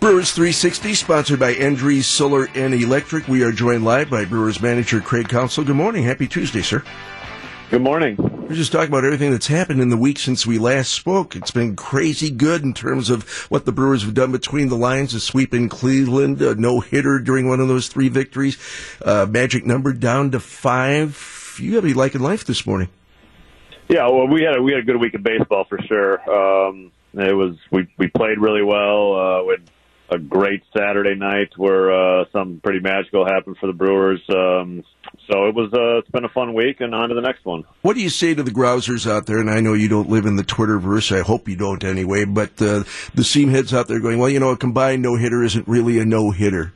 Brewers 360, sponsored by Andry Solar and Electric. We are joined live by Brewers manager Craig Counsell. Good morning. Happy Tuesday, sir. Good morning. We're just talking about everything that's happened in the week since we last spoke. It's been crazy good in terms of what the Brewers have done between the lines, a sweep in Cleveland, a no-hitter during one of those three victories, magic number down to 5. You got to be liking life this morning. Yeah, well, we had a good week of baseball for sure. We played really well. We had a great Saturday night where something pretty magical happened for the Brewers. It's been a fun week, and on to the next one. What do you say to the grousers out there? And I know you don't live in the Twitterverse. I hope you don't anyway. But the seam heads out there going, well, you know, a combined no-hitter isn't really a no-hitter.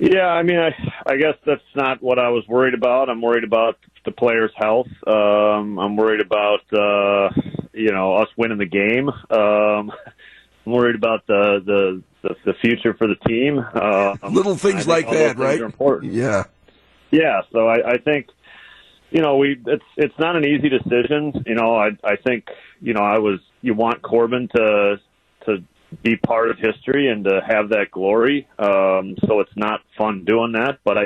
Yeah, I mean, I guess that's not what I was worried about. I'm worried about the players' health. I'm worried about, us winning the game. I'm worried about the future for the team. Little things like that, right? Are important. Yeah. Yeah, so I think, it's not an easy decision. I think, you want Corbin to be part of history and to have that glory. So it's not fun doing that, but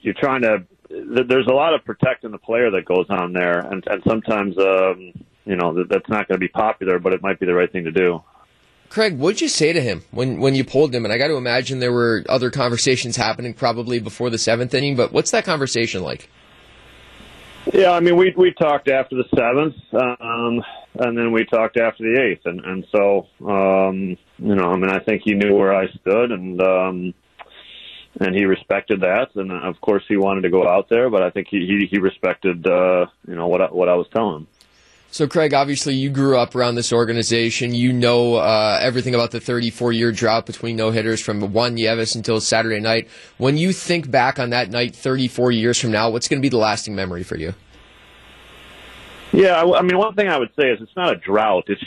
you're trying to, there's a lot of protecting the player that goes on there. And sometimes, that's not going to be popular, but it might be the right thing to do. Craig, what'd you say to him when you pulled him? And I got to imagine there were other conversations happening probably before the seventh inning, but what's that conversation like? Yeah, I mean, we talked after the seventh, and then we talked after the eighth. I think he knew where I stood, and he respected that. And of course he wanted to go out there, but I think he respected, what I was telling him. So, Craig, obviously you grew up around this organization. You know everything about the 34-year drought between no-hitters from Juan Nieves until Saturday night. When you think back on that night 34 years from now, what's going to be the lasting memory for you? Yeah, I mean, one thing I would say is it's not a drought. It's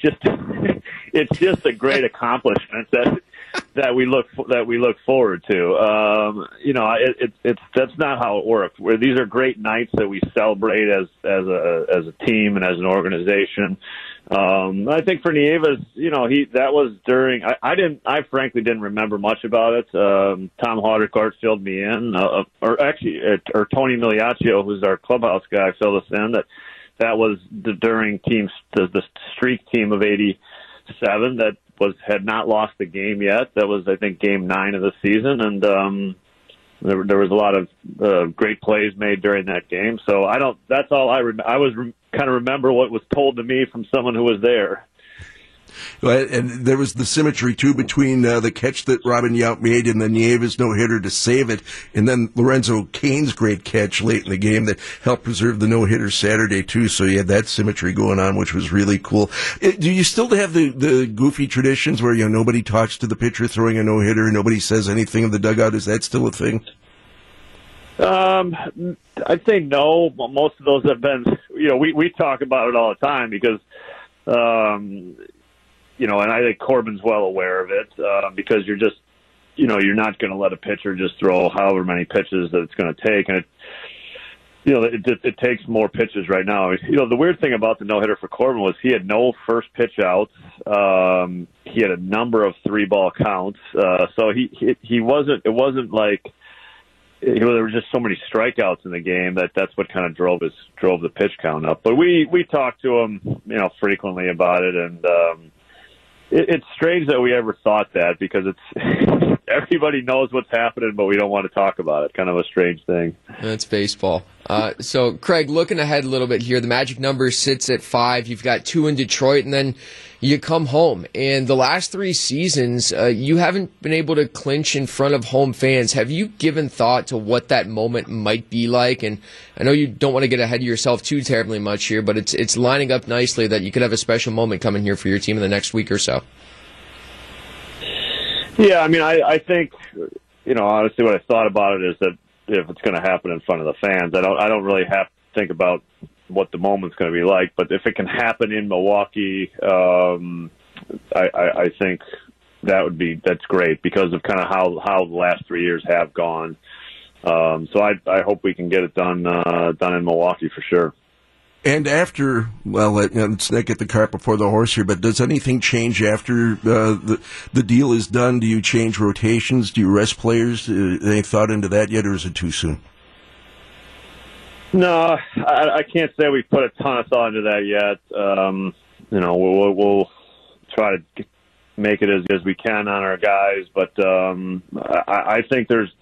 just a great accomplishment that we look forward to. That's not how it works. These are great nights that we celebrate as a team and as an organization. I think for Nieves, I frankly didn't remember much about it. Tom Haudricourt filled me in, or Tony Migliaccio, who's our clubhouse guy, filled us in that was during the streak team of 87 that had not lost the game yet. That was, I think, game 9 of the season, and there was a lot of great plays made during that game. So I don't. That's all I remember what was told to me from someone who was there. And there was the symmetry, too, between the catch that Robin Yount made and the Nieves no-hitter to save it, and then Lorenzo Cain's great catch late in the game that helped preserve the no-hitter Saturday, too. So you had that symmetry going on, which was really cool. Do you still have the goofy traditions where nobody talks to the pitcher throwing a no-hitter, nobody says anything in the dugout? Is that still a thing? I'd say no. Most of those have been, we talk about it all the time because and I think Corbin's well aware of it because you're just, you're not going to let a pitcher just throw however many pitches that it's going to take. And it takes more pitches right now. The weird thing about the no-hitter for Corbin was he had no first pitch outs. He had a number of three-ball counts. So he wasn't – it wasn't like there were just so many strikeouts in the game that's what kind of drove the pitch count up. But we talked to him, frequently about it, and it's strange that we ever thought that because it's everybody knows what's happening, but we don't want to talk about it. Kind of a strange thing. That's baseball. So, Craig, looking ahead a little bit here, the magic number sits at 5. You've got 2 in Detroit, and then you come home. And the last 3 seasons, you haven't been able to clinch in front of home fans. Have you given thought to what that moment might be like? And I know you don't want to get ahead of yourself too terribly much here, but it's lining up nicely that you could have a special moment coming here for your team in the next week or so. Yeah, I mean, I think, honestly, what I thought about it is that if it's going to happen in front of the fans, I don't really have to think about what the moment's going to be like. But if it can happen in Milwaukee, I think that's great because of kind of how the last 3 years have gone. So I hope we can get it done in Milwaukee for sure. And after, well, let's not get the cart before the horse here, but does anything change after the deal is done? Do you change rotations? Do you rest players? Any thought into that yet, or is it too soon? No, I can't say we put a ton of thought into that yet. You know, we'll try to make it as we can on our guys, but I think there's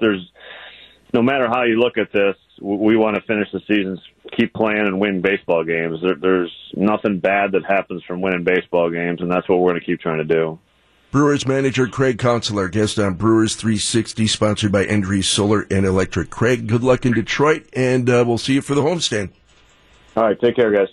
no matter how you look at this, we want to finish the season, keep playing, and win baseball games. There's nothing bad that happens from winning baseball games, and that's what we're going to keep trying to do. Brewers manager Craig Counsell, our guest on Brewers 360, sponsored by Andry Solar and Electric. Craig, good luck in Detroit, and we'll see you for the homestand. All right, take care, guys.